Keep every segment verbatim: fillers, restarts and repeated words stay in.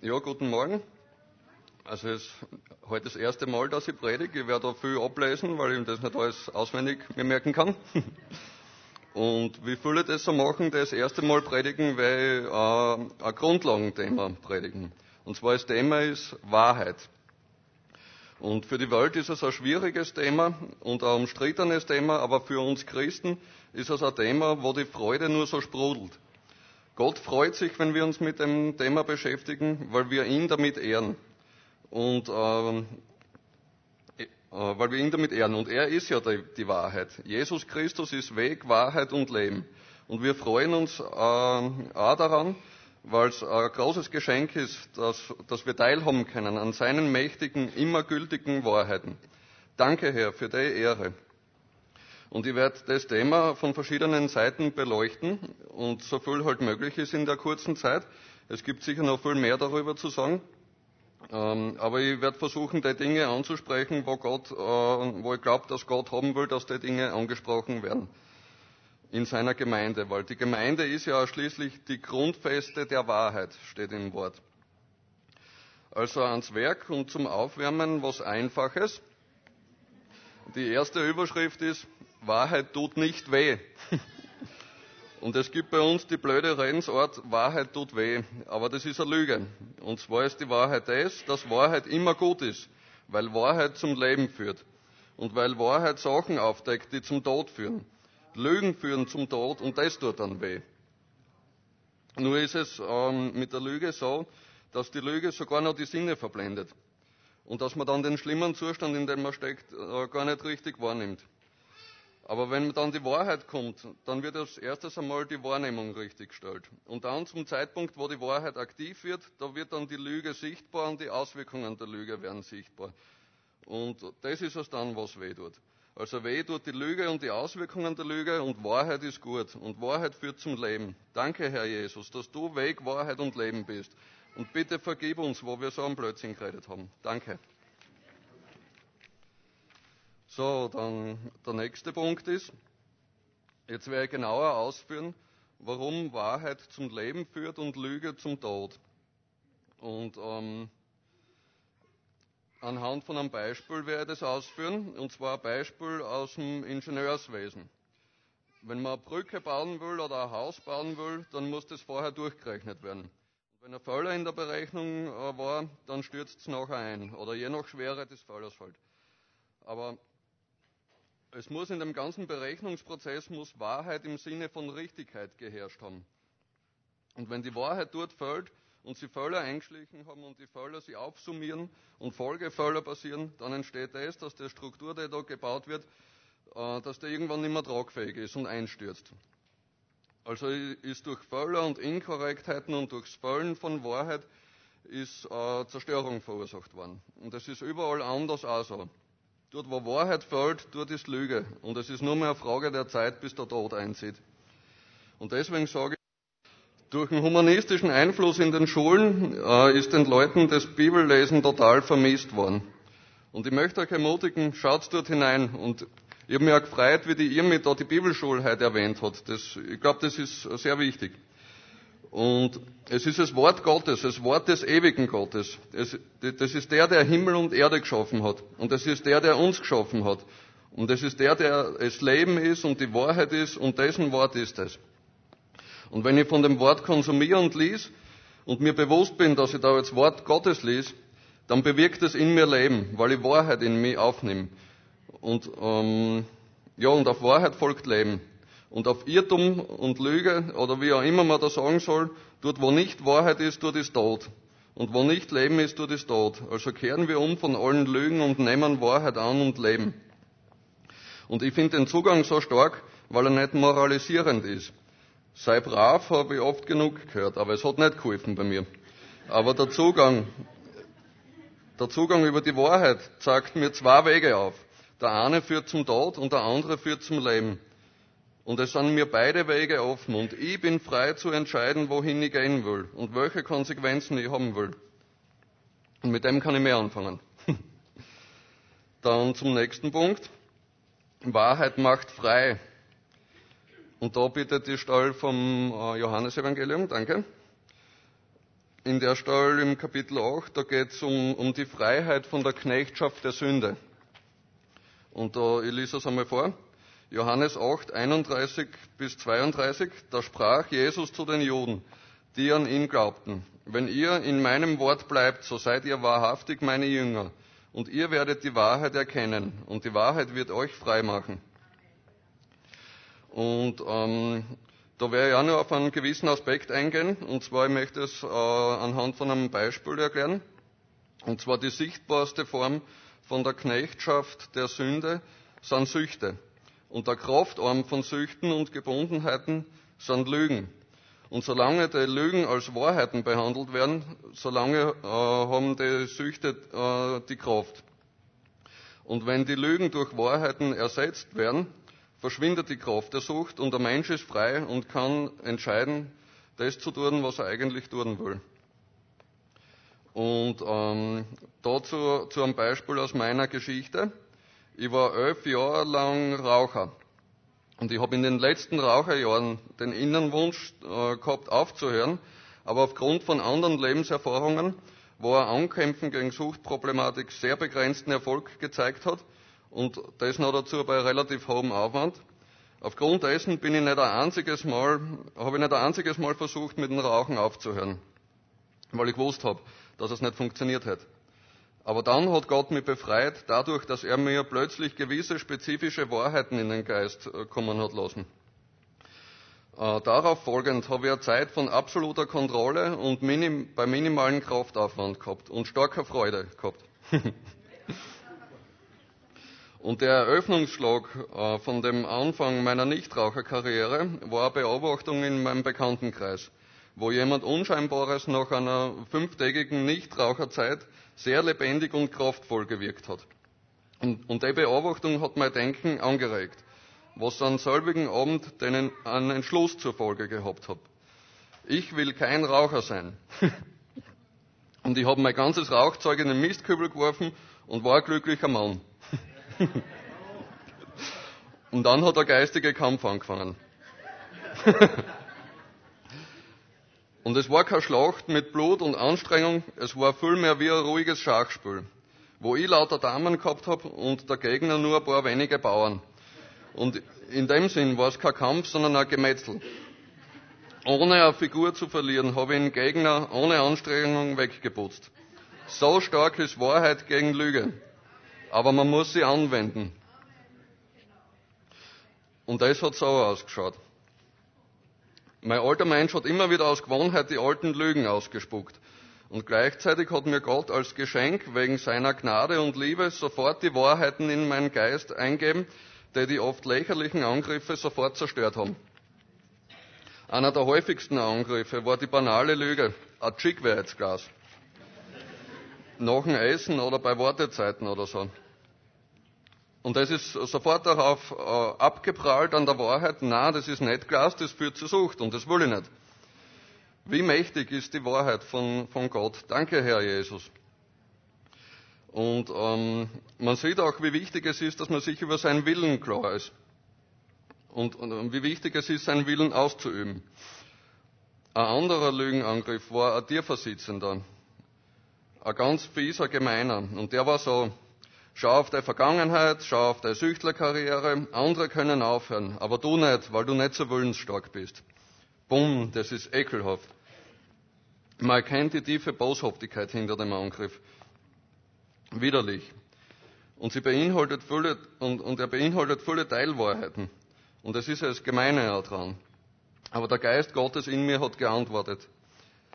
Ja, guten Morgen. Also es ist heute das erste Mal, dass ich predige. Ich werde da viel ablesen, weil ich das nicht alles auswendig mir merken kann. Und wie viele das so machen, das erste Mal predigen, weil äh, ein Grundlagenthema predigen. Und zwar das Thema ist Wahrheit. Und für die Welt ist es ein schwieriges Thema und ein umstrittenes Thema, aber für uns Christen ist es ein Thema, wo die Freude nur so sprudelt. Gott freut sich, wenn wir uns mit dem Thema beschäftigen, weil wir ihn damit ehren. Und ähm, äh, weil wir ihn damit ehren. Und er ist ja die, die Wahrheit. Jesus Christus ist Weg, Wahrheit und Leben. Und wir freuen uns äh, auch daran, weil es ein großes Geschenk ist, dass, dass wir teilhaben können an seinen mächtigen, immer gültigen Wahrheiten. Danke, Herr, für die Ehre. Und ich werde das Thema von verschiedenen Seiten beleuchten und so viel halt möglich ist in der kurzen Zeit. Es gibt sicher noch viel mehr darüber zu sagen. Aber ich werde versuchen, die Dinge anzusprechen, wo, Gott, wo ich glaube, dass Gott haben will, dass die Dinge angesprochen werden in seiner Gemeinde. Weil die Gemeinde ist ja schließlich die Grundfeste der Wahrheit, steht im Wort. Also ans Werk und zum Aufwärmen was Einfaches. Die erste Überschrift ist, Wahrheit tut nicht weh. Und es gibt bei uns die blöde Redensart, Wahrheit tut weh. Aber das ist eine Lüge. Und zwar ist die Wahrheit das, dass Wahrheit immer gut ist, weil Wahrheit zum Leben führt. Und weil Wahrheit Sachen aufdeckt, die zum Tod führen. Lügen führen zum Tod und das tut dann weh. Nur ist es ähm, mit der Lüge so, dass die Lüge sogar noch die Sinne verblendet. Und dass man dann den schlimmen Zustand, in dem man steckt, äh, gar nicht richtig wahrnimmt. Aber wenn dann die Wahrheit kommt, dann wird als erstes einmal die Wahrnehmung richtig gestellt. Und dann zum Zeitpunkt, wo die Wahrheit aktiv wird, da wird dann die Lüge sichtbar und die Auswirkungen der Lüge werden sichtbar. Und das ist es dann, was weh tut. Also weh tut die Lüge und die Auswirkungen der Lüge und Wahrheit ist gut. Und Wahrheit führt zum Leben. Danke, Herr Jesus, dass du Weg, Wahrheit und Leben bist. Und bitte vergib uns, wo wir so einen Blödsinn geredet haben. Danke. So, dann der nächste Punkt ist, jetzt werde ich genauer ausführen, warum Wahrheit zum Leben führt und Lüge zum Tod. Und ähm, anhand von einem Beispiel werde ich das ausführen, und zwar ein Beispiel aus dem Ingenieurswesen. Wenn man eine Brücke bauen will oder ein Haus bauen will, dann muss das vorher durchgerechnet werden. Wenn ein Fehler in der Berechnung äh, war, dann stürzt es nachher ein, oder je nach Schwere des Fehlers halt. Aber es muss in dem ganzen Berechnungsprozess muss Wahrheit im Sinne von Richtigkeit geherrscht haben. Und wenn die Wahrheit dort fällt und sie Fehler eingeschlichen haben und die Fehler sie aufsummieren und Folgefehler passieren, dann entsteht das, dass die Struktur, die da gebaut wird, dass die irgendwann nicht mehr tragfähig ist und einstürzt. Also ist durch Fehler und Inkorrektheiten und durchs Fällen von Wahrheit ist Zerstörung verursacht worden. Und das ist überall anders auch so. Dort, wo Wahrheit fällt, dort ist Lüge. Und es ist nur mehr eine Frage der Zeit, bis der Tod einzieht. Und deswegen sage ich, durch den humanistischen Einfluss in den Schulen äh, ist den Leuten das Bibellesen total vermisst worden. Und ich möchte euch ermutigen, schaut dort hinein. Und ich habe mich auch gefreut, wie die Irmi da die Bibelschule heute erwähnt hat. Das, ich glaube, das ist sehr wichtig. Und es ist das Wort Gottes, das Wort des ewigen Gottes. Es, das ist der, der Himmel und Erde geschaffen hat. Und das ist der, der uns geschaffen hat. Und das ist der, der das Leben ist und die Wahrheit ist und dessen Wort ist es. Und wenn ich von dem Wort konsumiere und lese und mir bewusst bin, dass ich da jetzt Wort Gottes lese, dann bewirkt es in mir Leben, weil ich Wahrheit in mich aufnehme. Und, ähm, ja, und auf Wahrheit folgt Leben. Und auf Irrtum und Lüge, oder wie auch immer man das sagen soll, dort wo nicht Wahrheit ist, dort ist Tod. Und wo nicht Leben ist, dort ist Tod. Also kehren wir um von allen Lügen und nehmen Wahrheit an und leben. Und ich finde den Zugang so stark, weil er nicht moralisierend ist. Sei brav, habe ich oft genug gehört, aber es hat nicht geholfen bei mir. Aber der Zugang, der Zugang über die Wahrheit zeigt mir zwei Wege auf. Der eine führt zum Tod und der andere führt zum Leben. Und es sind mir beide Wege offen und ich bin frei zu entscheiden, wohin ich gehen will und welche Konsequenzen ich haben will. Und mit dem kann ich mehr anfangen. Dann zum nächsten Punkt. Wahrheit macht frei. Und da bitte die Stelle vom Johannesevangelium, danke. in der Stelle im Kapitel acht, da geht es um, um die Freiheit von der Knechtschaft der Sünde. Und da, ich lese es einmal vor. Johannes acht, einunddreißig bis zweiunddreißig, da sprach Jesus zu den Juden, die an ihn glaubten. Wenn ihr in meinem Wort bleibt, so seid ihr wahrhaftig meine Jünger. Und ihr werdet die Wahrheit erkennen. Und die Wahrheit wird euch frei machen. Und ähm, da werde ich auch nur auf einen gewissen Aspekt eingehen. Und zwar, ich möchte es äh, anhand von einem Beispiel erklären. Und zwar die sichtbarste Form von der Knechtschaft der Sünde sind Süchte. Und der Kraftarm von Süchten und Gebundenheiten sind Lügen. Und solange die Lügen als Wahrheiten behandelt werden, solange äh, haben die Süchte äh, die Kraft. Und wenn die Lügen durch Wahrheiten ersetzt werden, verschwindet die Kraft der Sucht und der Mensch ist frei und kann entscheiden, das zu tun, was er eigentlich tun will. Und ähm, dazu zu einem Beispiel aus meiner Geschichte. Ich war elf Jahre lang Raucher. Und ich habe in den letzten Raucherjahren den inneren Wunsch äh, gehabt, aufzuhören, aber aufgrund von anderen Lebenserfahrungen, wo er Ankämpfen gegen Suchtproblematik sehr begrenzten Erfolg gezeigt hat und das noch dazu bei relativ hohem Aufwand. Aufgrund dessen bin ich nicht ein einziges Mal, habe ich nicht ein einziges Mal versucht, mit dem Rauchen aufzuhören, weil ich gewusst habe, dass es nicht funktioniert hätte. Aber dann hat Gott mich befreit, dadurch, dass er mir plötzlich gewisse spezifische Wahrheiten in den Geist kommen hat lassen. Äh, darauf folgend habe ich eine Zeit von absoluter Kontrolle und minim- bei minimalem Kraftaufwand gehabt und starker Freude gehabt. Und der Eröffnungsschlag äh, von dem Anfang meiner Nichtraucherkarriere war eine Beobachtung in meinem Bekanntenkreis, wo jemand Unscheinbares nach einer fünftägigen Nichtraucherzeit sehr lebendig und kraftvoll gewirkt hat. Und, und die Beobachtung hat mein Denken angeregt, was an selbigen Abend den, einen Entschluss zur Folge gehabt hat. Ich will kein Raucher sein. Und ich habe mein ganzes Rauchzeug in den Mistkübel geworfen und war ein glücklicher Mann. Und dann hat der geistige Kampf angefangen. Und es war keine Schlacht mit Blut und Anstrengung, es war vielmehr wie ein ruhiges Schachspiel, wo ich lauter Damen gehabt habe und der Gegner nur ein paar wenige Bauern. Und in dem Sinn war es kein Kampf, sondern ein Gemetzel. Ohne eine Figur zu verlieren, habe ich den Gegner ohne Anstrengung weggeputzt. So stark ist Wahrheit gegen Lüge, aber man muss sie anwenden. Und das hat so ausgeschaut. Mein alter Mensch hat immer wieder aus Gewohnheit die alten Lügen ausgespuckt. Und gleichzeitig hat mir Gott als Geschenk wegen seiner Gnade und Liebe sofort die Wahrheiten in meinen Geist eingeben, die die oft lächerlichen Angriffe sofort zerstört haben. Einer der häufigsten Angriffe war die banale Lüge, ein Schickwertsglas. Nach dem Essen oder bei Wartezeiten oder so. Und das ist sofort darauf äh, abgeprallt an der Wahrheit, nein, das ist nicht Glas, das führt zur Sucht und das will ich nicht. Wie mächtig ist die Wahrheit von, von Gott? Danke, Herr Jesus. Und ähm, man sieht auch, wie wichtig es ist, dass man sich über seinen Willen klar ist. Und, und wie wichtig es ist, seinen Willen auszuüben. Ein anderer Lügenangriff war ein Tierversitzender. Ein ganz fieser, gemeiner. Und der war so: Schau auf deine Vergangenheit, schau auf deine Süchtlerkarriere, andere können aufhören, aber du nicht, weil du nicht so willensstark bist. Bumm, das ist ekelhaft. Man erkennt die tiefe Boshaftigkeit hinter dem Angriff. Widerlich. Und, sie beinhaltet viele, und, und er beinhaltet viele Teilwahrheiten. Und das ist ja das Gemeine auch dran. Aber der Geist Gottes in mir hat geantwortet.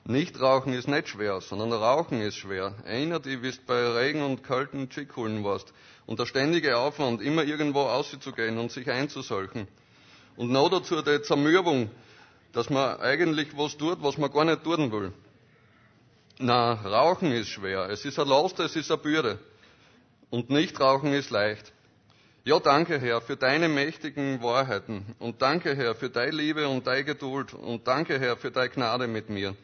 Nichtrauchen ist nicht schwer, sondern Rauchen ist schwer. Einer, die wisst bei Regen und kalten Chickhullen warst. Und der ständige Aufwand, immer irgendwo auszugehen und sich einzusolchen. Und noch dazu die Zermürbung, dass man eigentlich was tut, was man gar nicht tun will. Na, Rauchen ist schwer. Es ist eine Last, es ist eine Bürde. Und Nichtrauchen ist leicht. Ja, danke, Herr, für deine mächtigen Wahrheiten. Und danke, Herr, für deine Liebe und deine Geduld. Und danke, Herr, für deine Gnade mit mir.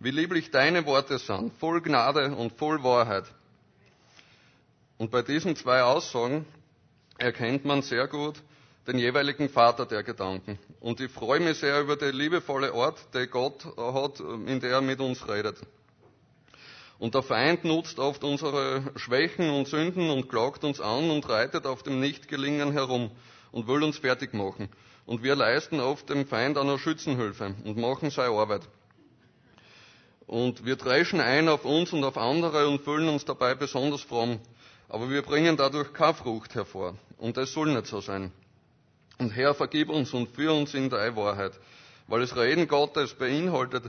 Wie lieblich deine Worte sind, voll Gnade und voll Wahrheit. Und bei diesen zwei Aussagen erkennt man sehr gut den jeweiligen Vater der Gedanken. Und ich freue mich sehr über die liebevolle Art, die Gott hat, in der er mit uns redet. Und der Feind nutzt oft unsere Schwächen und Sünden und klagt uns an und reitet auf dem Nichtgelingen herum und will uns fertig machen. Und wir leisten oft dem Feind auch noch Schützenhilfe und machen seine Arbeit. Und wir dreschen ein auf uns und auf andere und fühlen uns dabei besonders fromm. Aber wir bringen dadurch keine Frucht hervor. Und das soll nicht so sein. Und Herr, vergib uns und führ uns in deine Wahrheit. Weil das Reden Gottes beinhaltet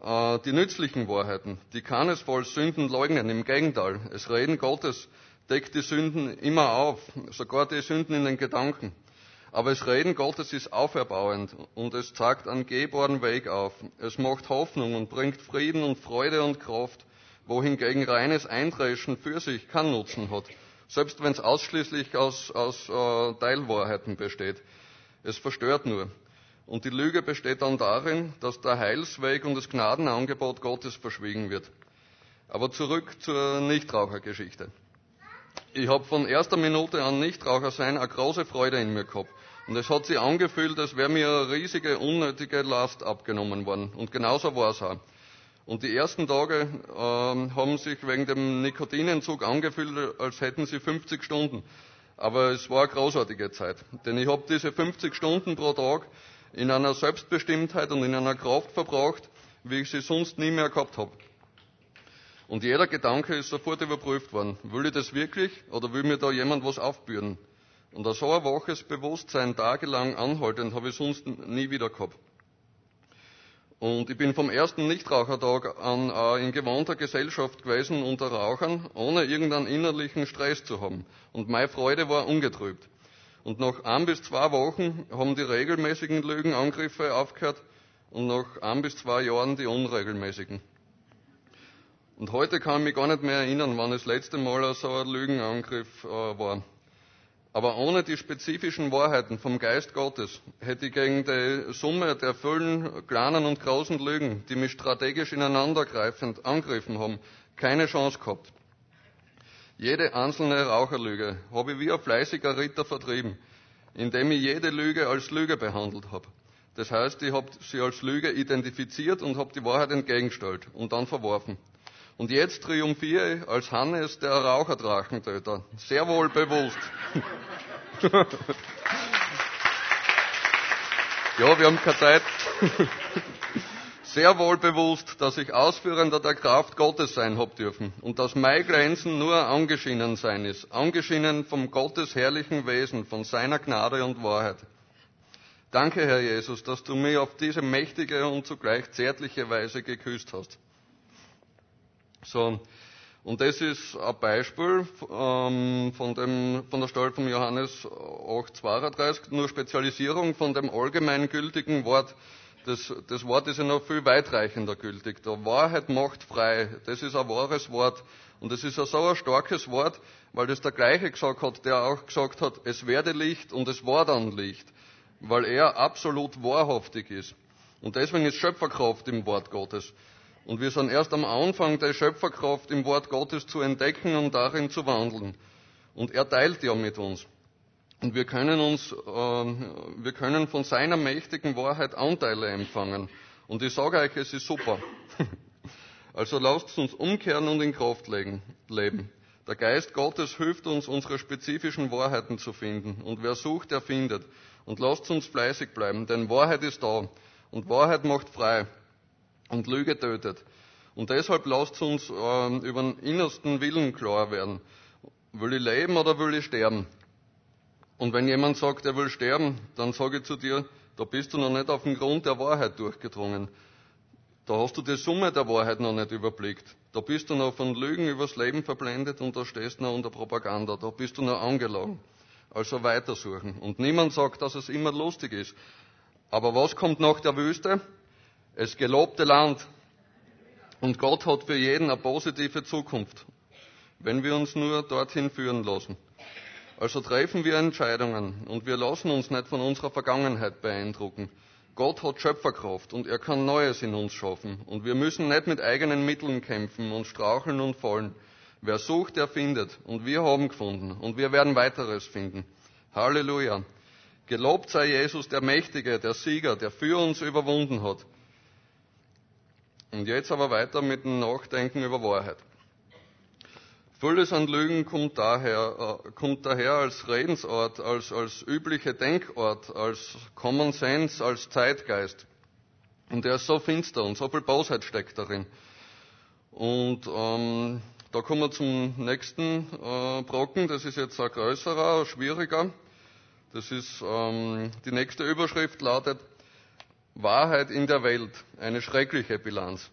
äh, die nützlichen Wahrheiten, die keinesfalls Sünden leugnen. Im Gegenteil, das Reden Gottes deckt die Sünden immer auf, sogar die Sünden in den Gedanken. Aber das Reden Gottes ist auferbauend und es zeigt einen gehbaren Weg auf. Es macht Hoffnung und bringt Frieden und Freude und Kraft, wohingegen reines Eindreschen für sich keinen Nutzen hat, selbst wenn es ausschließlich aus, aus äh, Teilwahrheiten besteht. Es verstört nur. Und die Lüge besteht dann darin, dass der Heilsweg und das Gnadenangebot Gottes verschwiegen wird. Aber zurück zur Nichtrauchergeschichte. Ich habe von erster Minute an Nichtraucher sein eine große Freude in mir gehabt. Und es hat sich angefühlt, als wäre mir eine riesige, unnötige Last abgenommen worden. Und genauso war es auch. Und die ersten Tage äh, haben sich wegen dem Nikotinentzug angefühlt, als hätten sie fünfzig Stunden. Aber es war eine großartige Zeit. Denn ich habe diese fünfzig Stunden pro Tag in einer Selbstbestimmtheit und in einer Kraft verbraucht, wie ich sie sonst nie mehr gehabt habe. Und jeder Gedanke ist sofort überprüft worden. Will ich das wirklich oder will mir da jemand was aufbürden? Und ein so ein waches Bewusstsein tagelang anhaltend habe ich sonst nie wieder gehabt. Und ich bin vom ersten Nichtrauchertag an äh, in gewohnter Gesellschaft gewesen unter Rauchern, ohne irgendeinen innerlichen Stress zu haben. Und meine Freude war ungetrübt. Und nach ein bis zwei Wochen haben die regelmäßigen Lügenangriffe aufgehört und nach ein bis zwei Jahren die unregelmäßigen. Und heute kann ich mich gar nicht mehr erinnern, wann das letzte Mal so ein Lügenangriff äh, war. Aber ohne die spezifischen Wahrheiten vom Geist Gottes hätte ich gegen die Summe der vielen kleinen und großen Lügen, die mich strategisch ineinandergreifend angegriffen haben, keine Chance gehabt. Jede einzelne Raucherlüge habe ich wie ein fleißiger Ritter vertrieben, indem ich jede Lüge als Lüge behandelt habe. Das heißt, ich habe sie als Lüge identifiziert und habe die Wahrheit entgegengestellt und dann verworfen. Und jetzt triumphiere ich als Hannes, der Raucherdrachentöter. Sehr wohl bewusst. Ja, wir haben keine Zeit. Sehr wohl bewusst, dass ich Ausführender der Kraft Gottes sein habe dürfen und dass mein Glänzen nur angeschienen sein ist. Angeschienen vom Gottes herrlichen Wesen, von seiner Gnade und Wahrheit. Danke, Herr Jesus, dass du mich auf diese mächtige und zugleich zärtliche Weise geküsst hast. So, und das ist ein Beispiel ähm, von, dem, von der Stelle von Johannes acht zweiunddreißig, nur Spezialisierung von dem allgemeingültigen Wort. Das, das Wort ist ja noch viel weitreichender gültig. Die Wahrheit macht frei, das ist ein wahres Wort. Und das ist ja so ein starkes Wort, weil das der Gleiche gesagt hat, der auch gesagt hat, es werde Licht und es war dann Licht, weil er absolut wahrhaftig ist. Und deswegen ist Schöpferkraft im Wort Gottes. Und wir sind erst am Anfang der Schöpferkraft im Wort Gottes zu entdecken und darin zu wandeln. Und er teilt ja mit uns. Und wir können uns, äh, wir können von seiner mächtigen Wahrheit Anteile empfangen. Und ich sage euch, es ist super. Also lasst uns umkehren und in Kraft legen, leben. Der Geist Gottes hilft uns, unsere spezifischen Wahrheiten zu finden. Und wer sucht, der findet. Und lasst uns fleißig bleiben, denn Wahrheit ist da. Und Wahrheit macht frei. Und Lüge tötet. Und deshalb lasst uns äh, über den innersten Willen klar werden. Will ich leben oder will ich sterben? Und wenn jemand sagt, er will sterben, dann sage ich zu dir, da bist du noch nicht auf den Grund der Wahrheit durchgedrungen. Da hast du die Summe der Wahrheit noch nicht überblickt. Da bist du noch von Lügen übers Leben verblendet und da stehst du noch unter Propaganda. Da bist du noch angelogen. Also weitersuchen. Und niemand sagt, dass es immer lustig ist. Aber was kommt nach der Wüste? Es gelobte Land. Und Gott hat für jeden eine positive Zukunft, wenn wir uns nur dorthin führen lassen. Also treffen wir Entscheidungen und wir lassen uns nicht von unserer Vergangenheit beeindrucken. Gott hat Schöpferkraft und er kann Neues in uns schaffen. Und wir müssen nicht mit eigenen Mitteln kämpfen und straucheln und fallen. Wer sucht, der findet. Und wir haben gefunden und wir werden weiteres finden. Halleluja. Gelobt sei Jesus, der Mächtige, der Sieger, der für uns überwunden hat. Und jetzt aber weiter mit dem Nachdenken über Wahrheit. Vieles an Lügen kommt daher, äh, kommt daher als Redensort, als, als üblicher Denkort, als Common Sense, als Zeitgeist. Und der ist so finster und so viel Bosheit steckt darin. Und ähm, da kommen wir zum nächsten äh, Brocken, das ist jetzt ein größerer, ein schwieriger. Das ist, ähm, die nächste Überschrift lautet Wahrheit in der Welt, eine schreckliche Bilanz.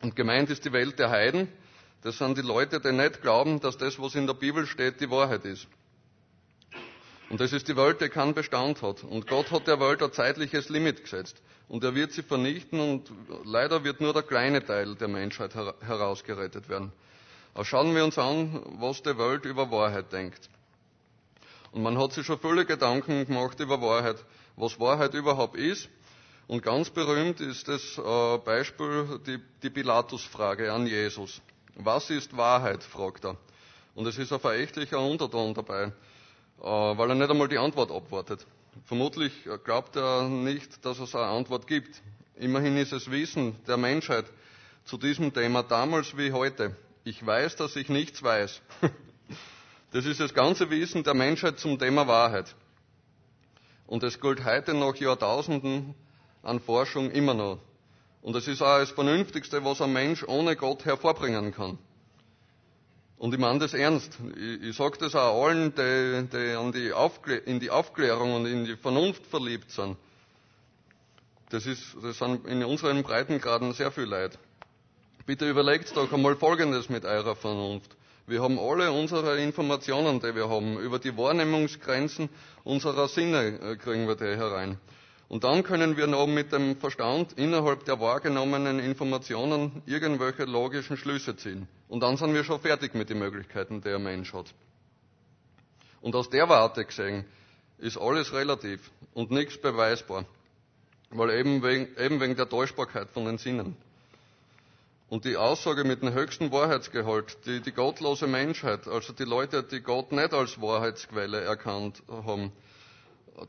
Und gemeint ist die Welt der Heiden. Das sind die Leute, die nicht glauben, dass das, was in der Bibel steht, die Wahrheit ist. Und das ist die Welt, die keinen Bestand hat. Und Gott hat der Welt ein zeitliches Limit gesetzt. Und er wird sie vernichten und leider wird nur der kleine Teil der Menschheit her- herausgerettet werden. Aber schauen wir uns an, was die Welt über Wahrheit denkt. Und man hat sich schon viele Gedanken gemacht über Wahrheit, was Wahrheit überhaupt ist. Und ganz berühmt ist das äh, Beispiel, die, die Pilatus-Frage an Jesus. Was ist Wahrheit, fragt er. Und es ist ein verächtlicher Unterton dabei, weil er nicht einmal die Antwort abwartet. Vermutlich glaubt er nicht, dass es eine Antwort gibt. Immerhin ist es Wissen der Menschheit zu diesem Thema damals wie heute. Ich weiß, dass ich nichts weiß. Das ist das ganze Wissen der Menschheit zum Thema Wahrheit. Und es gilt heute nach Jahrtausenden an Forschung immer noch. Und es ist auch das Vernünftigste, was ein Mensch ohne Gott hervorbringen kann. Und ich meine das ernst. Ich, ich sage das auch allen, die, die, an die Aufklär- in die Aufklärung und in die Vernunft verliebt sind. Das, ist, das sind in unseren Breitengraden sehr viel Leid. Bitte überlegt doch einmal Folgendes mit eurer Vernunft. Wir haben alle unsere Informationen, die wir haben, über die Wahrnehmungsgrenzen unserer Sinne kriegen wir die herein. Und dann können wir noch mit dem Verstand innerhalb der wahrgenommenen Informationen irgendwelche logischen Schlüsse ziehen. Und dann sind wir schon fertig mit den Möglichkeiten, die ein Mensch hat. Und aus der Warte gesehen ist alles relativ und nichts beweisbar, weil eben wegen, eben wegen der Täuschbarkeit von den Sinnen. Und die Aussage mit dem höchsten Wahrheitsgehalt, die die gottlose Menschheit, also die Leute, die Gott nicht als Wahrheitsquelle erkannt haben,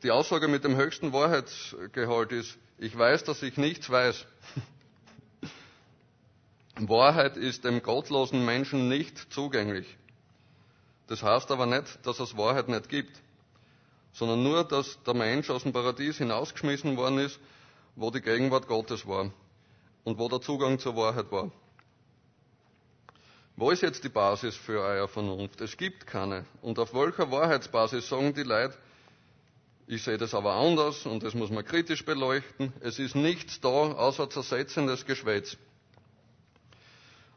die Aussage mit dem höchsten Wahrheitsgehalt ist, ich weiß, dass ich nichts weiß. Wahrheit ist dem gottlosen Menschen nicht zugänglich. Das heißt aber nicht, dass es Wahrheit nicht gibt, sondern nur, dass der Mensch aus dem Paradies hinausgeschmissen worden ist, wo die Gegenwart Gottes war und wo der Zugang zur Wahrheit war. Wo ist jetzt die Basis für eure Vernunft? Es gibt keine. Und auf welcher Wahrheitsbasis sagen die Leute, ich sehe das aber anders und das muss man kritisch beleuchten. Es ist nichts da, außer zersetzendes Geschwätz.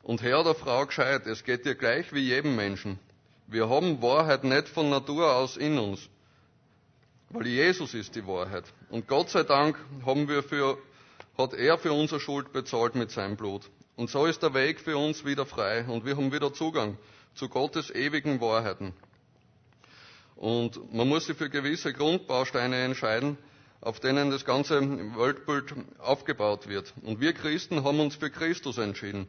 Und Herr oder Frau gescheit, es geht dir gleich wie jedem Menschen. Wir haben Wahrheit nicht von Natur aus in uns, weil Jesus ist die Wahrheit. Und Gott sei Dank haben wir für, hat er für unsere Schuld bezahlt mit seinem Blut. Und so ist der Weg für uns wieder frei und wir haben wieder Zugang zu Gottes ewigen Wahrheiten. Und man muss sich für gewisse Grundbausteine entscheiden, auf denen das ganze Weltbild aufgebaut wird. Und wir Christen haben uns für Christus entschieden.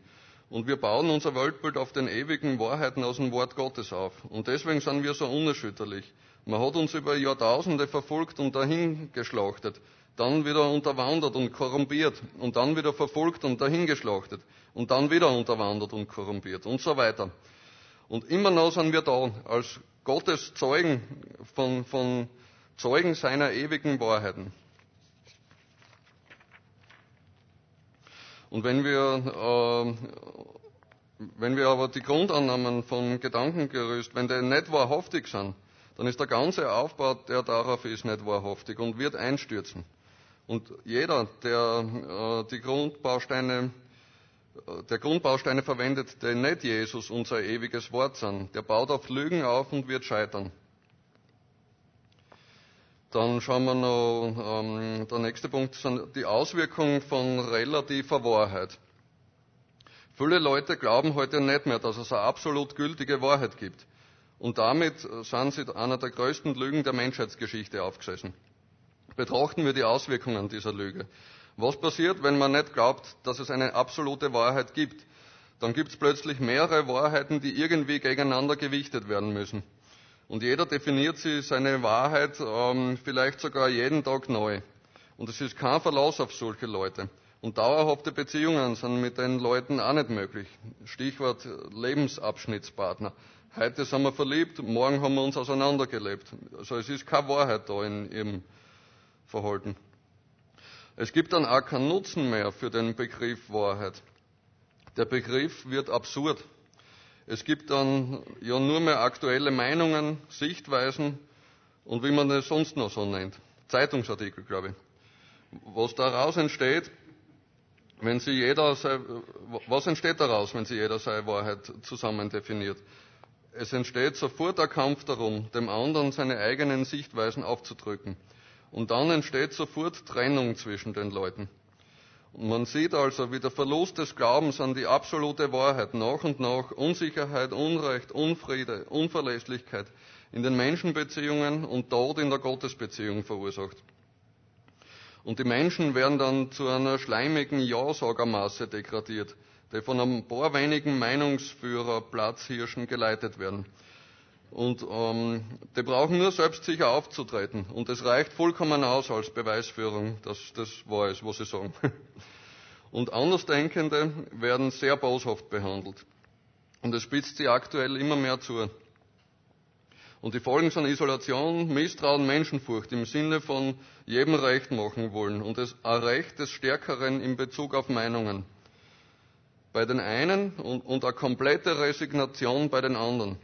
Und wir bauen unser Weltbild auf den ewigen Wahrheiten aus dem Wort Gottes auf. Und deswegen sind wir so unerschütterlich. Man hat uns über Jahrtausende verfolgt und dahingeschlachtet, dann wieder unterwandert und korrumpiert und dann wieder verfolgt und dahingeschlachtet und dann wieder unterwandert und korrumpiert und so weiter. Und immer noch sind wir da als Gottes Zeugen, von, von Zeugen seiner ewigen Wahrheiten. Und wenn wir, äh, wenn wir aber die Grundannahmen von Gedankengerüst, wenn die nicht wahrhaftig sind, dann ist der ganze Aufbau, der darauf ist, nicht wahrhaftig und wird einstürzen. Und jeder, der äh, die Grundbausteine der Grundbausteine verwendet, der nicht Jesus, unser ewiges Wort sind. Der baut auf Lügen auf und wird scheitern. Dann schauen wir noch, ähm, der nächste Punkt sind die Auswirkungen von relativer Wahrheit. Viele Leute glauben heute nicht mehr, dass es eine absolut gültige Wahrheit gibt. Und damit sind sie einer der größten Lügen der Menschheitsgeschichte aufgesessen. Betrachten wir die Auswirkungen dieser Lüge. Was passiert, wenn man nicht glaubt, dass es eine absolute Wahrheit gibt? Dann gibt es plötzlich mehrere Wahrheiten, die irgendwie gegeneinander gewichtet werden müssen. Und jeder definiert sich seine Wahrheit ähm, vielleicht sogar jeden Tag neu. Und es ist kein Verlass auf solche Leute. Und dauerhafte Beziehungen sind mit den Leuten auch nicht möglich. Stichwort Lebensabschnittspartner. Heute sind wir verliebt, morgen haben wir uns auseinandergelebt. Also es ist keine Wahrheit da in ihrem Verhalten. Es gibt dann auch keinen Nutzen mehr für den Begriff Wahrheit. Der Begriff wird absurd. Es gibt dann ja nur mehr aktuelle Meinungen, Sichtweisen und wie man es sonst noch so nennt. Zeitungsartikel, glaube ich. Was daraus entsteht, wenn sie jeder sei, was entsteht daraus, wenn sie jeder seine Wahrheit zusammen definiert? Es entsteht sofort der Kampf darum, dem anderen seine eigenen Sichtweisen aufzudrücken. Und dann entsteht sofort Trennung zwischen den Leuten. Und man sieht also, wie der Verlust des Glaubens an die absolute Wahrheit nach und nach Unsicherheit, Unrecht, Unfriede, Unverlässlichkeit in den Menschenbeziehungen und Tod in der Gottesbeziehung verursacht. Und die Menschen werden dann zu einer schleimigen Ja-Sagermasse degradiert, die von ein paar wenigen Meinungsführer, Platzhirschen geleitet werden. Und ähm, die brauchen nur selbstsicher aufzutreten. Und es reicht vollkommen aus als Beweisführung, dass das wahr ist, was sie sagen. Und Andersdenkende werden sehr boshaft behandelt. Und es spitzt sie aktuell immer mehr zu. Und die Folgen sind Isolation, Misstrauen, Menschenfurcht im Sinne von jedem Recht machen wollen und das Recht des Stärkeren in Bezug auf Meinungen. Bei den einen und, und eine komplette Resignation bei den anderen.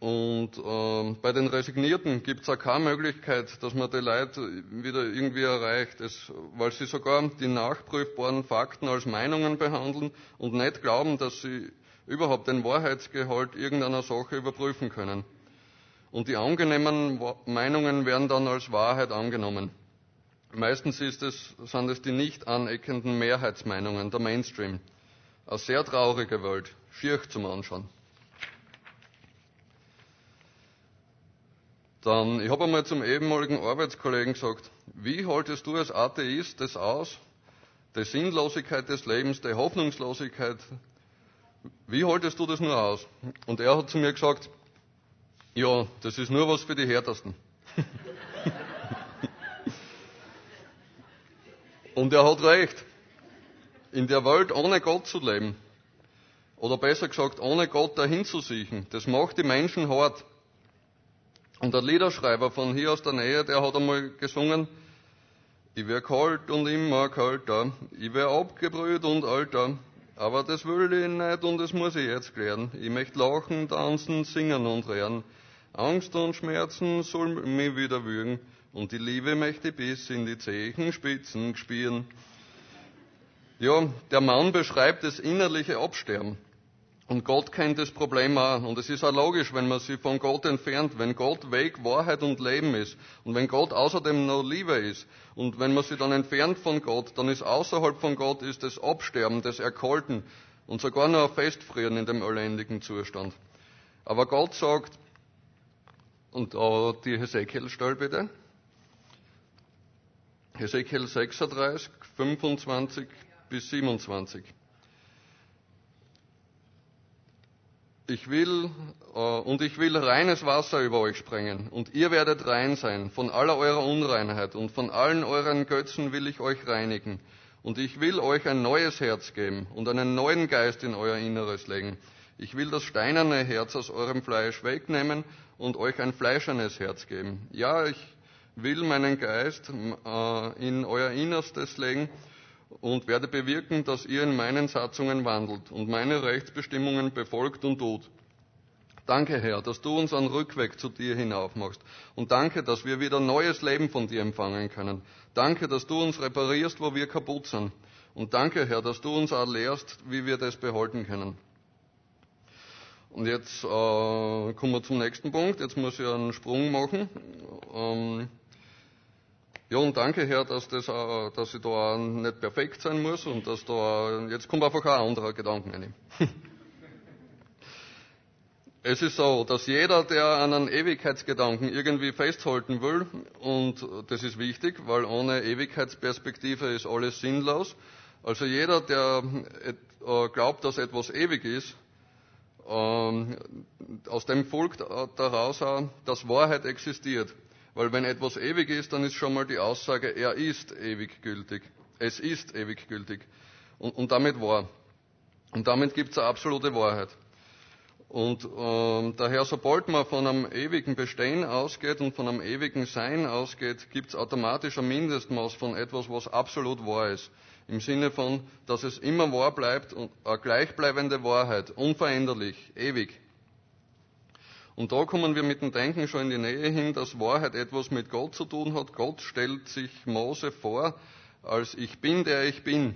Und äh, bei den Resignierten gibt es auch keine Möglichkeit, dass man die Leute wieder irgendwie erreicht, es, weil sie sogar die nachprüfbaren Fakten als Meinungen behandeln und nicht glauben, dass sie überhaupt den Wahrheitsgehalt irgendeiner Sache überprüfen können. Und die angenehmen Meinungen werden dann als Wahrheit angenommen. Meistens ist es, sind es die nicht aneckenden Mehrheitsmeinungen, der Mainstream. Eine sehr traurige Welt, schier zum Anschauen. Dann, ich habe einmal zum ehemaligen Arbeitskollegen gesagt, wie haltest du als Atheist das aus, die Sinnlosigkeit des Lebens, die Hoffnungslosigkeit, wie haltest du das nur aus? Und er hat zu mir gesagt, ja, das ist nur was für die Härtesten. Und er hat recht. In der Welt ohne Gott zu leben, oder besser gesagt, ohne Gott dahin zu siechen, das macht die Menschen hart. Und der Liederschreiber von hier aus der Nähe, der hat einmal gesungen, ich wär kalt und immer kälter, ich wär abgebrüht und alter, aber das will ich nicht und das muss ich jetzt klären. Ich möchte lachen, tanzen, singen und rehren. Angst und Schmerzen soll mich wieder würgen. Und die Liebe möchte ich bis in die Zehenspitzen spielen. Ja, der Mann beschreibt das innerliche Absterben. Und Gott kennt das Problem auch. Und es ist auch logisch, wenn man sich von Gott entfernt, wenn Gott Weg, Wahrheit und Leben ist. Und wenn Gott außerdem noch Liebe ist. Und wenn man sich dann entfernt von Gott, dann ist außerhalb von Gott ist das Absterben, das Erkalten und sogar noch ein Festfrieren in dem elendigen Zustand. Aber Gott sagt, und da die Hesekiel-Stelle bitte, Hesekiel sechsunddreißig, fünfundzwanzig bis siebenundzwanzig. Ich will, äh, und ich will reines Wasser über euch sprengen, und ihr werdet rein sein, von aller eurer Unreinheit, und von allen euren Götzen will ich euch reinigen. Und ich will euch ein neues Herz geben, und einen neuen Geist in euer Inneres legen. Ich will das steinerne Herz aus eurem Fleisch wegnehmen, und euch ein fleischernes Herz geben. Ja, ich will meinen Geist äh, in euer Innerstes legen, und werde bewirken, dass ihr in meinen Satzungen wandelt und meine Rechtsbestimmungen befolgt und tut. Danke, Herr, dass du uns einen Rückweg zu dir hinaufmachst. Und danke, dass wir wieder neues Leben von dir empfangen können. Danke, dass du uns reparierst, wo wir kaputt sind. Und danke, Herr, dass du uns auch lehrst, wie wir das behalten können. Und jetzt äh, kommen wir zum nächsten Punkt. Jetzt muss ich einen Sprung machen. Ähm, Ja, und danke, Herr, dass, das, dass ich da nicht perfekt sein muss und dass da, jetzt kommt einfach ein anderer Gedanke rein. Es ist so, dass jeder, der an einen Ewigkeitsgedanken irgendwie festhalten will, und das ist wichtig, weil ohne Ewigkeitsperspektive ist alles sinnlos, also jeder, der glaubt, dass etwas ewig ist, aus dem folgt daraus, dass Wahrheit existiert. Weil wenn etwas ewig ist, dann ist schon mal die Aussage, er ist ewig gültig. Es ist ewig gültig. Und, und damit wahr. Und damit gibt es eine absolute Wahrheit. Und ähm, daher, sobald man von einem ewigen Bestehen ausgeht und von einem ewigen Sein ausgeht, gibt es automatisch ein Mindestmaß von etwas, was absolut wahr ist. Im Sinne von, dass es immer wahr bleibt und eine gleichbleibende Wahrheit, unveränderlich, ewig. Und da kommen wir mit dem Denken schon in die Nähe hin, dass Wahrheit etwas mit Gott zu tun hat. Gott stellt sich Mose vor als Ich bin, der ich bin.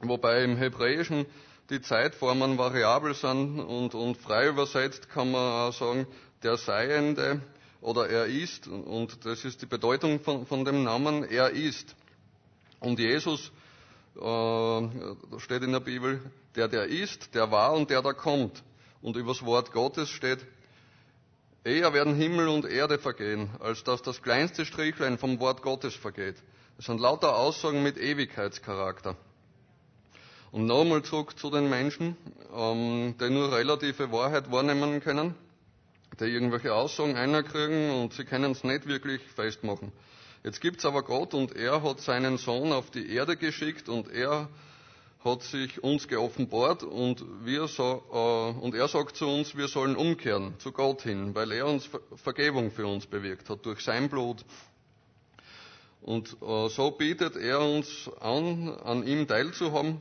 Wobei im Hebräischen die Zeitformen variabel sind und, und frei übersetzt kann man auch sagen, der Seiende oder er ist. Und das ist die Bedeutung von, von dem Namen, er ist. Und Jesus äh, steht in der Bibel, der, der ist, der war und der, der kommt. Und übers Wort Gottes steht, eher werden Himmel und Erde vergehen, als dass das kleinste Strichlein vom Wort Gottes vergeht. Das sind lauter Aussagen mit Ewigkeitscharakter. Und nochmal zurück zu den Menschen, ähm, die nur relative Wahrheit wahrnehmen können, die irgendwelche Aussagen einkriegen und sie können es nicht wirklich festmachen. Jetzt gibt es aber Gott und er hat seinen Sohn auf die Erde geschickt und er hat sich uns geoffenbart und, wir so, äh, und er sagt zu uns, wir sollen umkehren zu Gott hin, weil er uns Vergebung für uns bewirkt hat durch sein Blut. Und äh, so bietet er uns an, an ihm teilzuhaben.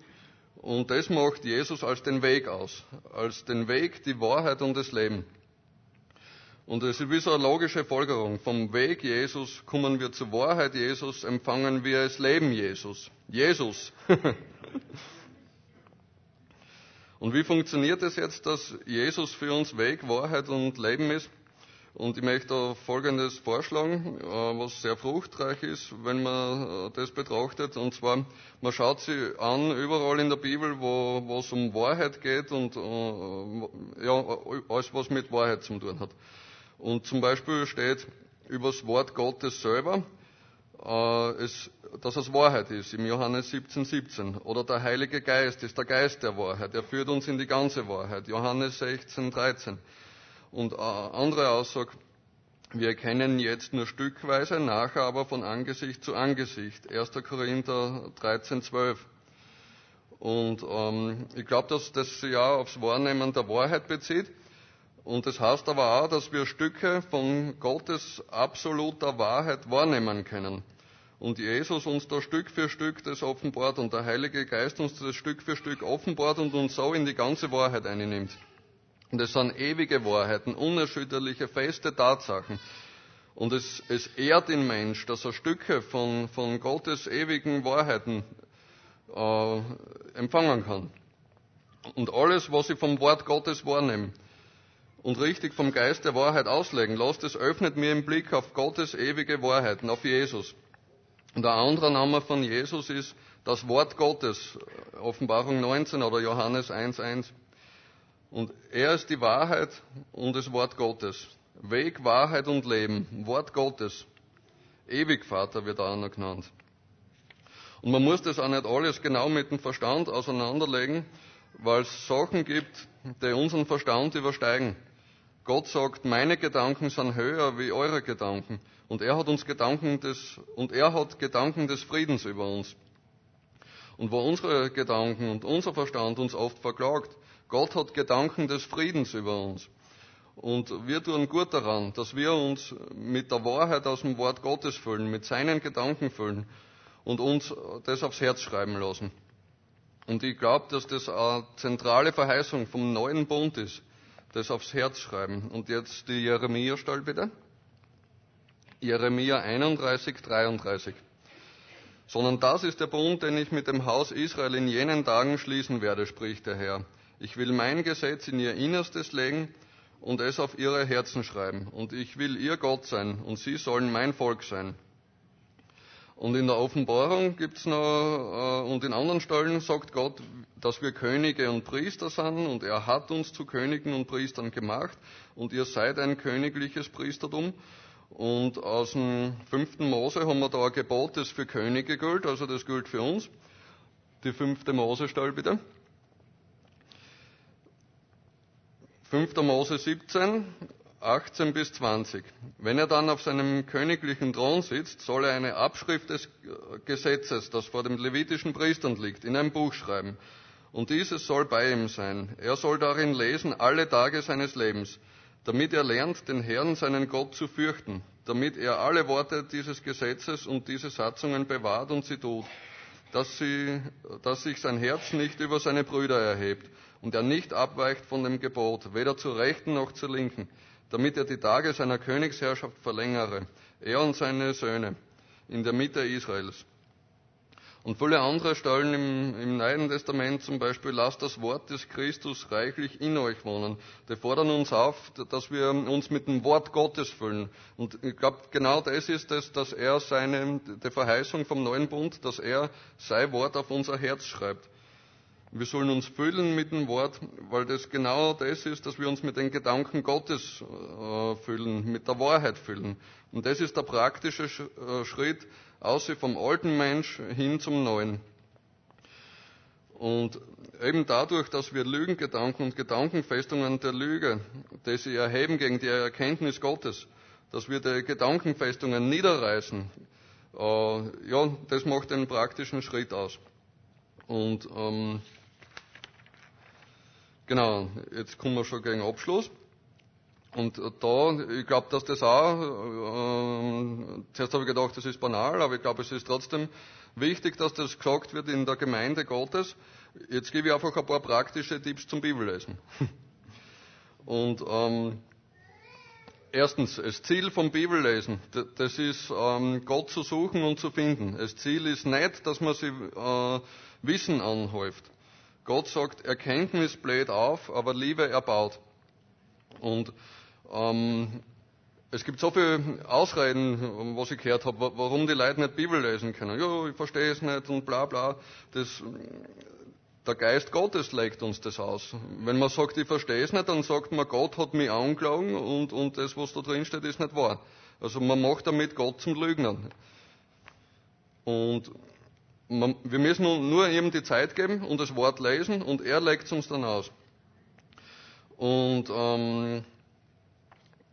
Und das macht Jesus als den Weg aus, als den Weg, die Wahrheit und das Leben. Und es ist wie so eine logische Folgerung. Vom Weg Jesus kommen wir zur Wahrheit Jesus, empfangen wir das Leben Jesus. Jesus. Und wie funktioniert es jetzt, dass Jesus für uns Weg, Wahrheit und Leben ist? Und ich möchte da Folgendes vorschlagen, was sehr fruchtreich ist, wenn man das betrachtet. Und zwar, man schaut sich an, überall in der Bibel, wo es um Wahrheit geht und ja, alles, was mit Wahrheit zu tun hat. Und zum Beispiel steht über das Wort Gottes selber, dass es Wahrheit ist, im Johannes siebzehn siebzehn. Oder der Heilige Geist ist der Geist der Wahrheit, er führt uns in die ganze Wahrheit, Johannes sechzehn dreizehn. Und eine andere Aussage, wir erkennen jetzt nur stückweise, nachher aber von Angesicht zu Angesicht. erster Korinther dreizehn zwölf. Und ähm, ich glaube, dass das sich ja aufs Wahrnehmen der Wahrheit bezieht. Und das heißt aber auch, dass wir Stücke von Gottes absoluter Wahrheit wahrnehmen können. Und Jesus uns da Stück für Stück das offenbart und der Heilige Geist uns das Stück für Stück offenbart und uns so in die ganze Wahrheit einnimmt. Und es sind ewige Wahrheiten, unerschütterliche, feste Tatsachen. Und es, es ehrt den Mensch, dass er Stücke von, von Gottes ewigen Wahrheiten äh, empfangen kann. Und alles, was ich vom Wort Gottes wahrnehme und richtig vom Geist der Wahrheit auslegen lasse, das öffnet mir den Blick auf Gottes ewige Wahrheiten, auf Jesus. Und ein anderer Name von Jesus ist das Wort Gottes, Offenbarung neunzehn oder Johannes eins eins. Und er ist die Wahrheit und das Wort Gottes. Weg, Wahrheit und Leben. Wort Gottes. Ewigvater wird auch noch genannt. Und man muss das auch nicht alles genau mit dem Verstand auseinanderlegen, weil es Sachen gibt, die unseren Verstand übersteigen. Gott sagt, meine Gedanken sind höher wie eure Gedanken. Und er hat uns Gedanken des, und er hat Gedanken des Friedens über uns. Und wo unsere Gedanken und unser Verstand uns oft verklagt, Gott hat Gedanken des Friedens über uns. Und wir tun gut daran, dass wir uns mit der Wahrheit aus dem Wort Gottes füllen, mit seinen Gedanken füllen und uns das aufs Herz schreiben lassen. Und ich glaube, dass das eine zentrale Verheißung vom neuen Bund ist, das aufs Herz schreiben. Und jetzt die Jeremia-Stelle bitte. Jeremia einunddreißig dreiunddreißig. Sondern das ist der Bund, den ich mit dem Haus Israel in jenen Tagen schließen werde, spricht der Herr. Ich will mein Gesetz in ihr Innerstes legen und es auf ihre Herzen schreiben. Und ich will ihr Gott sein und sie sollen mein Volk sein. Und in der Offenbarung gibt es noch, äh, und in anderen Stellen sagt Gott, dass wir Könige und Priester sind und er hat uns zu Königen und Priestern gemacht und ihr seid ein königliches Priestertum. Und aus dem fünften Mose haben wir da ein Gebot, das für Könige gilt, also das gilt für uns. Die fünfte Mose-Stelle bitte. fünfter Mose siebzehn, achtzehn bis zwanzig. Wenn er dann auf seinem königlichen Thron sitzt, soll er eine Abschrift des Gesetzes, das vor den levitischen Priestern liegt, in ein Buch schreiben. Und dieses soll bei ihm sein. Er soll darin lesen alle Tage seines Lebens, damit er lernt, den Herrn, seinen Gott, zu fürchten, damit er alle Worte dieses Gesetzes und diese Satzungen bewahrt und sie tut, dass, sie, dass sich sein Herz nicht über seine Brüder erhebt und er nicht abweicht von dem Gebot, weder zur Rechten noch zur Linken, damit er die Tage seiner Königsherrschaft verlängere, er und seine Söhne, in der Mitte Israels. Und viele andere Stellen im, im Neuen Testament, zum Beispiel, lasst das Wort des Christus reichlich in euch wohnen. Die fordern uns auf, dass wir uns mit dem Wort Gottes füllen. Und ich glaube, genau das ist es, dass er seine, die Verheißung vom Neuen Bund, dass er sein Wort auf unser Herz schreibt. Wir sollen uns füllen mit dem Wort, weil das genau das ist, dass wir uns mit den Gedanken Gottes äh, füllen, mit der Wahrheit füllen. Und das ist der praktische Schritt, aus vom alten Mensch hin zum neuen. Und eben dadurch, dass wir Lügengedanken und Gedankenfestungen der Lüge, die sie erheben gegen die Erkenntnis Gottes, dass wir die Gedankenfestungen niederreißen, äh, ja, das macht den praktischen Schritt aus. Und ähm, genau, jetzt kommen wir schon gegen Abschluss. Und da, ich glaube, dass das auch, äh, zuerst habe ich gedacht, das ist banal, aber ich glaube, es ist trotzdem wichtig, dass das gesagt wird in der Gemeinde Gottes. Jetzt gebe ich einfach ein paar praktische Tipps zum Bibellesen. Und ähm, erstens, das Ziel vom Bibellesen, das ist, ähm, Gott zu suchen und zu finden. Das Ziel ist nicht, dass man sich äh, Wissen anhäuft. Gott sagt, Erkenntnis bläht auf, aber Liebe erbaut. Und Ähm, es gibt so viele Ausreden, was ich gehört habe, warum die Leute nicht Bibel lesen können. Ja, ich verstehe es nicht und bla bla. Das, der Geist Gottes legt uns das aus. Wenn man sagt, ich verstehe es nicht, dann sagt man, Gott hat mich angelogen und, und das, was da drin steht, ist nicht wahr. Also man macht damit Gott zum Lügner. Und man, wir müssen nur ihm die Zeit geben und das Wort lesen und er legt es uns dann aus. Und ähm,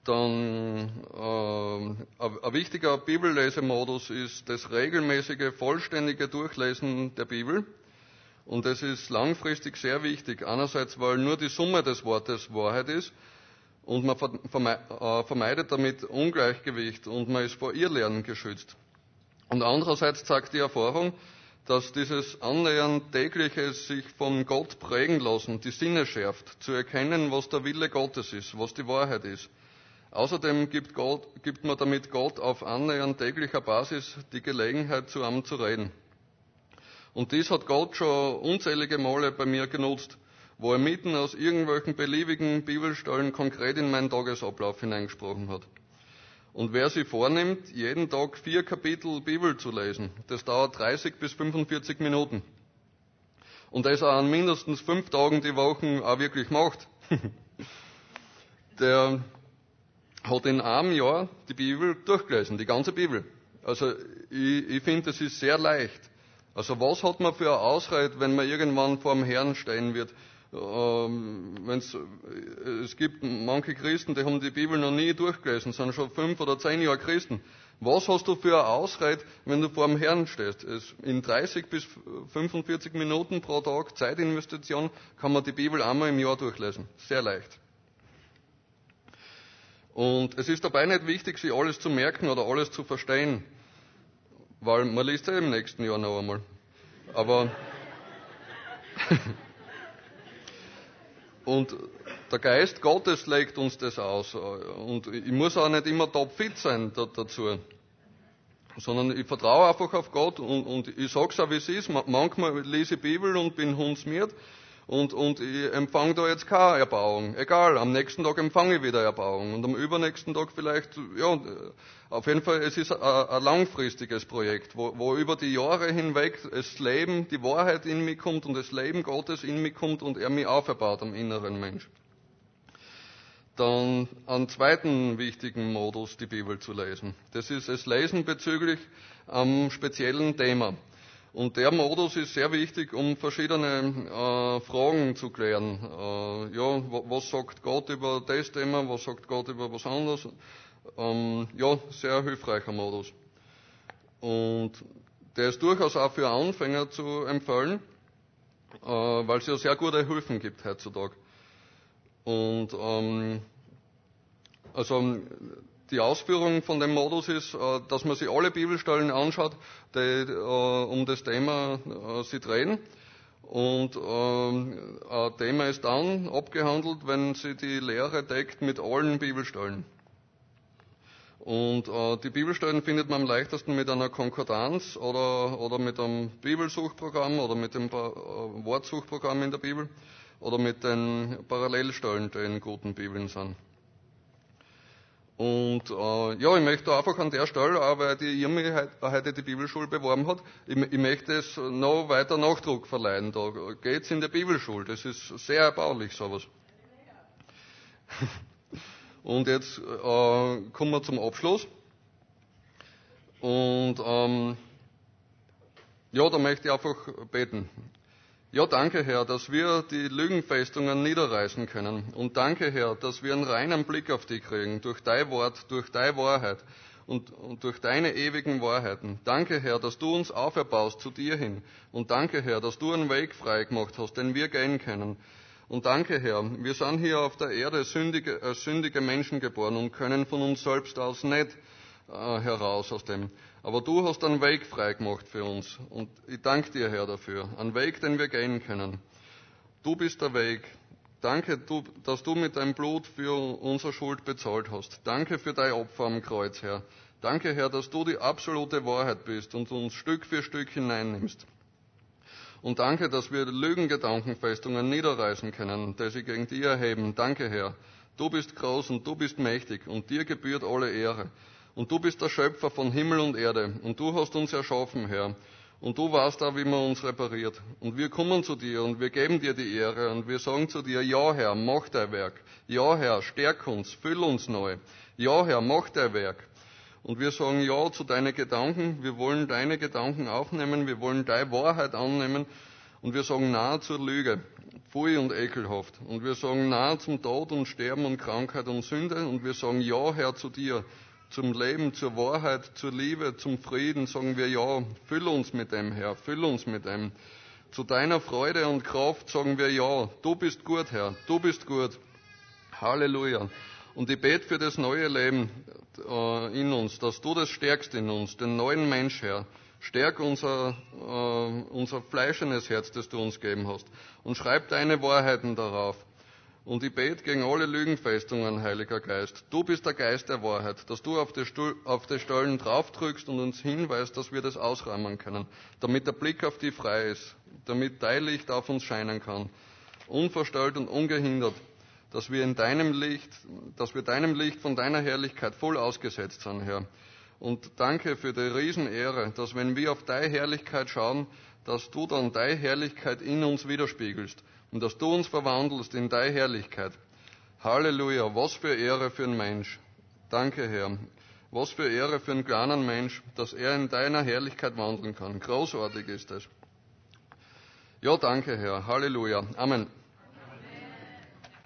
Dann äh, ein wichtiger Bibellesemodus ist das regelmäßige, vollständige Durchlesen der Bibel. Und das ist langfristig sehr wichtig. Einerseits, weil nur die Summe des Wortes Wahrheit ist und man vermeidet damit Ungleichgewicht und man ist vor Irrlernen geschützt. Und andererseits zeigt die Erfahrung, dass dieses Annähern tägliche sich von Gott prägen lassen, die Sinne schärft, zu erkennen, was der Wille Gottes ist, was die Wahrheit ist. Außerdem gibt, Gott, gibt man damit Gott auf annähernd täglicher Basis die Gelegenheit, zu ihm zu reden. Und dies hat Gott schon unzählige Male bei mir genutzt, wo er mitten aus irgendwelchen beliebigen Bibelstellen konkret in meinen Tagesablauf hineingesprochen hat. Und wer sich vornimmt, jeden Tag vier Kapitel Bibel zu lesen, das dauert dreißig bis fünfundvierzig Minuten. Und das auch an mindestens fünf Tagen die Woche auch wirklich macht. Der hat in einem Jahr die Bibel durchgelesen, die ganze Bibel. Also ich, ich finde, das ist sehr leicht. Also was hat man für eine Ausrede, wenn man irgendwann vor dem Herrn stehen wird? Ähm, wenn's, es gibt manche Christen, die haben die Bibel noch nie durchgelesen, sind schon fünf oder zehn Jahre Christen. Was hast du für eine Ausrede, wenn du vor dem Herrn stehst? Es, in dreißig bis fünfundvierzig Minuten pro Tag Zeitinvestition kann man die Bibel einmal im Jahr durchlesen. Sehr leicht. Und es ist dabei nicht wichtig, sich alles zu merken oder alles zu verstehen, weil man liest ja im nächsten Jahr noch einmal. Aber und der Geist Gottes legt uns das aus. Und ich muss auch nicht immer topfit sein dazu, sondern ich vertraue einfach auf Gott und, und ich sage es auch, wie es ist. Manchmal lese ich Bibel und bin hundsmiert. Und, und ich empfange da jetzt keine Erbauung. Egal, am nächsten Tag empfange ich wieder Erbauung. Und am übernächsten Tag vielleicht, ja, auf jeden Fall, es ist ein, ein langfristiges Projekt, wo, wo über die Jahre hinweg das Leben, die Wahrheit in mich kommt und das Leben Gottes in mich kommt und er mich auferbaut am inneren Mensch. Dann einen zweiten wichtigen Modus, die Bibel zu lesen. Das ist das Lesen bezüglich einem speziellen Thema. Und der Modus ist sehr wichtig, um verschiedene äh, Fragen zu klären. Äh, ja, was sagt Gott über das Thema, was sagt Gott über was anderes? Ähm, ja, sehr hilfreicher Modus. Und der ist durchaus auch für Anfänger zu empfehlen, äh, weil es ja sehr gute Hilfen gibt heutzutage. Und ähm, also die Ausführung von dem Modus ist, äh, dass man sich alle Bibelstellen anschaut, die äh, um das Thema äh, sie drehen. Und ähm, ein Thema ist dann abgehandelt, wenn sie die Lehre deckt mit allen Bibelstellen. Und äh, die Bibelstellen findet man am leichtesten mit einer Konkordanz oder, oder mit einem Bibelsuchprogramm oder mit dem pa- äh, Wortsuchprogramm in der Bibel oder mit den Parallelstellen, die in guten Bibeln sind. Und äh, ja, ich möchte einfach an der Stelle, auch weil die Irmi heute die Bibelschule beworben hat, ich, ich möchte es noch weiter Nachdruck verleihen. Da geht es in der Bibelschule, das ist sehr erbaulich, sowas. Und jetzt äh, kommen wir zum Abschluss. Und ähm, ja, da möchte ich einfach beten. Ja, danke Herr, dass wir die Lügenfestungen niederreißen können. Und danke Herr, dass wir einen reinen Blick auf dich kriegen, durch dein Wort, durch deine Wahrheit und, und durch deine ewigen Wahrheiten. Danke Herr, dass du uns auferbaust zu dir hin. Und danke Herr, dass du einen Weg frei gemacht hast, den wir gehen können. Und danke, Herr, wir sind hier auf der Erde sündige, äh, sündige Menschen geboren und können von uns selbst aus nicht äh, heraus aus dem. Aber du hast einen Weg frei gemacht für uns und ich danke dir, Herr, dafür. Einen Weg, den wir gehen können. Du bist der Weg. Danke, du, dass du mit deinem Blut für unsere Schuld bezahlt hast. Danke für dein Opfer am Kreuz, Herr. Danke, Herr, dass du die absolute Wahrheit bist und uns Stück für Stück hineinnimmst. Und danke, dass wir Lügengedankenfestungen niederreißen können, die sie gegen dich erheben. Danke, Herr. Du bist groß und du bist mächtig und dir gebührt alle Ehre. Und du bist der Schöpfer von Himmel und Erde und du hast uns erschaffen, Herr. Und du weißt auch, wie man uns repariert. Und wir kommen zu dir und wir geben dir die Ehre und wir sagen zu dir, ja, Herr, mach dein Werk. Ja, Herr, stärk uns, füll uns neu. Ja, Herr, mach dein Werk. Und wir sagen Ja zu deinen Gedanken, wir wollen deine Gedanken aufnehmen, wir wollen deine Wahrheit annehmen und wir sagen Nein zur Lüge, Pfui und ekelhaft. Und wir sagen Nein zum Tod und Sterben und Krankheit und Sünde und wir sagen Ja, Herr, zu dir, zum Leben, zur Wahrheit, zur Liebe, zum Frieden, sagen wir Ja, füll uns mit dem, Herr, füll uns mit dem. Zu deiner Freude und Kraft sagen wir Ja, du bist gut, Herr, du bist gut. Halleluja. Und ich bete für das neue Leben äh, in uns, dass du das stärkst in uns, den neuen Mensch, Herr. Stärk unser, äh, unser fleischendes Herz, das du uns gegeben hast. Und schreib deine Wahrheiten darauf. Und ich bete gegen alle Lügenfestungen, Heiliger Geist. Du bist der Geist der Wahrheit, dass du auf die, Stuhl, auf die Stellen draufdrückst und uns hinweist, dass wir das ausräumen können, damit der Blick auf die frei ist, damit dein Licht auf uns scheinen kann, unverstellt und ungehindert. Dass wir in deinem Licht, dass wir deinem Licht von deiner Herrlichkeit voll ausgesetzt sind, Herr. Und danke für die Riesenehre, dass wenn wir auf deine Herrlichkeit schauen, dass du dann deine Herrlichkeit in uns widerspiegelst und dass du uns verwandelst in deine Herrlichkeit. Halleluja, was für Ehre für einen Mensch. Danke, Herr. Was für Ehre für einen kleinen Mensch, dass er in deiner Herrlichkeit wandeln kann. Großartig ist es. Ja, danke, Herr. Halleluja. Amen.